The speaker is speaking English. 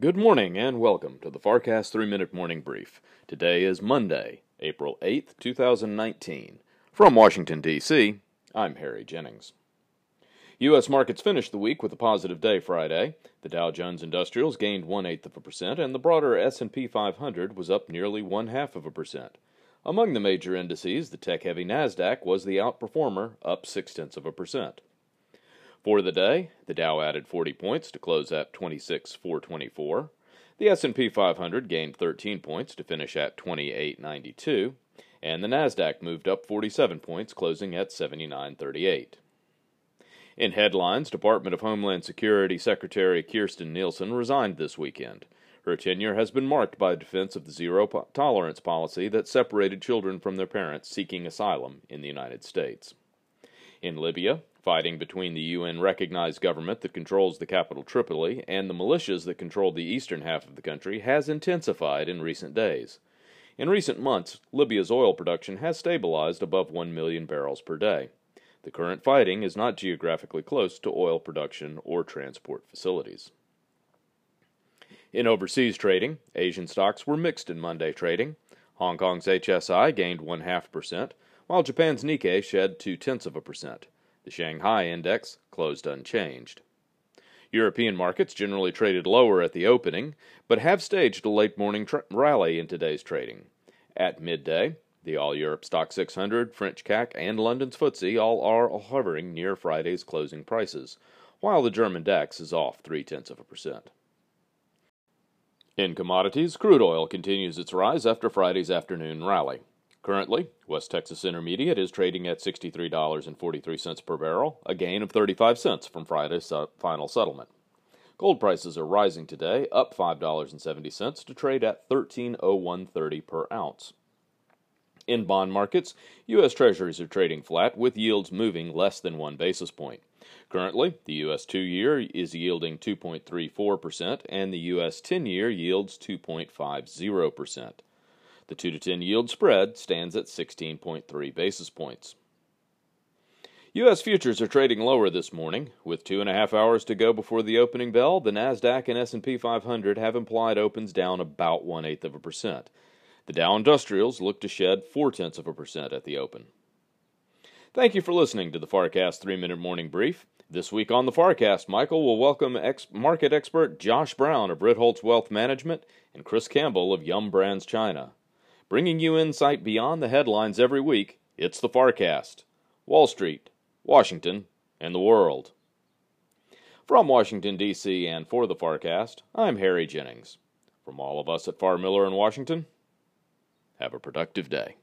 Good morning and welcome to the FarrCast 3-Minute Morning Brief. Today is Monday, April 8th, 2019. From Washington, D.C., I'm Harry Jennings. U.S. markets finished the week with a positive day Friday. The Dow Jones Industrials gained 0.1% and the broader S&P 500 was up nearly 0.5%. Among the major indices, the tech-heavy NASDAQ was the outperformer, up 0.6%. For the day, the Dow added 40 points to close at 26,424. The S&P 500 gained 13 points to finish at 2892, and the Nasdaq moved up 47 points, closing at 7938. In headlines, Department of Homeland Security Secretary Kirstjen Nielsen resigned this weekend. Her tenure has been marked by defense of the zero-tolerance policy that separated children from their parents seeking asylum in the United States. In Libya, fighting between the UN-recognized government that controls the capital Tripoli and the militias that control the eastern half of the country has intensified in recent days. In recent months, Libya's oil production has stabilized above 1 million barrels per day. The current fighting is not geographically close to oil production or transport facilities. In overseas trading, Asian stocks were mixed in Monday trading. Hong Kong's HSI gained 0.5%, while Japan's Nikkei shed 0.2%. The Shanghai index closed unchanged. European markets generally traded lower at the opening, but have staged a late morning rally in today's trading. At midday, the All-Europe Stock 600, French CAC, and London's FTSE all are hovering near Friday's closing prices, while the German DAX is off 0.3%. In commodities, crude oil continues its rise after Friday's afternoon rally. Currently, West Texas Intermediate is trading at $63.43 per barrel, a gain of 35 cents from Friday's final settlement. Gold prices are rising today, up $5.70 to trade at $13.0130 per ounce. In bond markets, U.S. Treasuries are trading flat, with yields moving less than 1 basis point. Currently, the U.S. 2-year is yielding 2.34% and the U.S. 10-year yields 2.50%. The 2 to 10 yield spread stands at 16.3 basis points. U.S. futures are trading lower this morning. With 2.5 hours to go before the opening bell, the NASDAQ and S&P 500 have implied opens down about 0.1%. The Dow Industrials look to shed 0.4% at the open. Thank you for listening to the FarrCast 3-Minute Morning Brief. This week on the FarrCast, Michael will welcome market expert Josh Brown of Ritholtz Wealth Management and Chris Campbell of Yum Brands China. Bringing you insight beyond the headlines every week, it's the FarrCast. Wall Street, Washington, and the world. From Washington, D.C. and for the FarrCast, I'm Harry Jennings. From all of us at Farr Miller in Washington, have a productive day.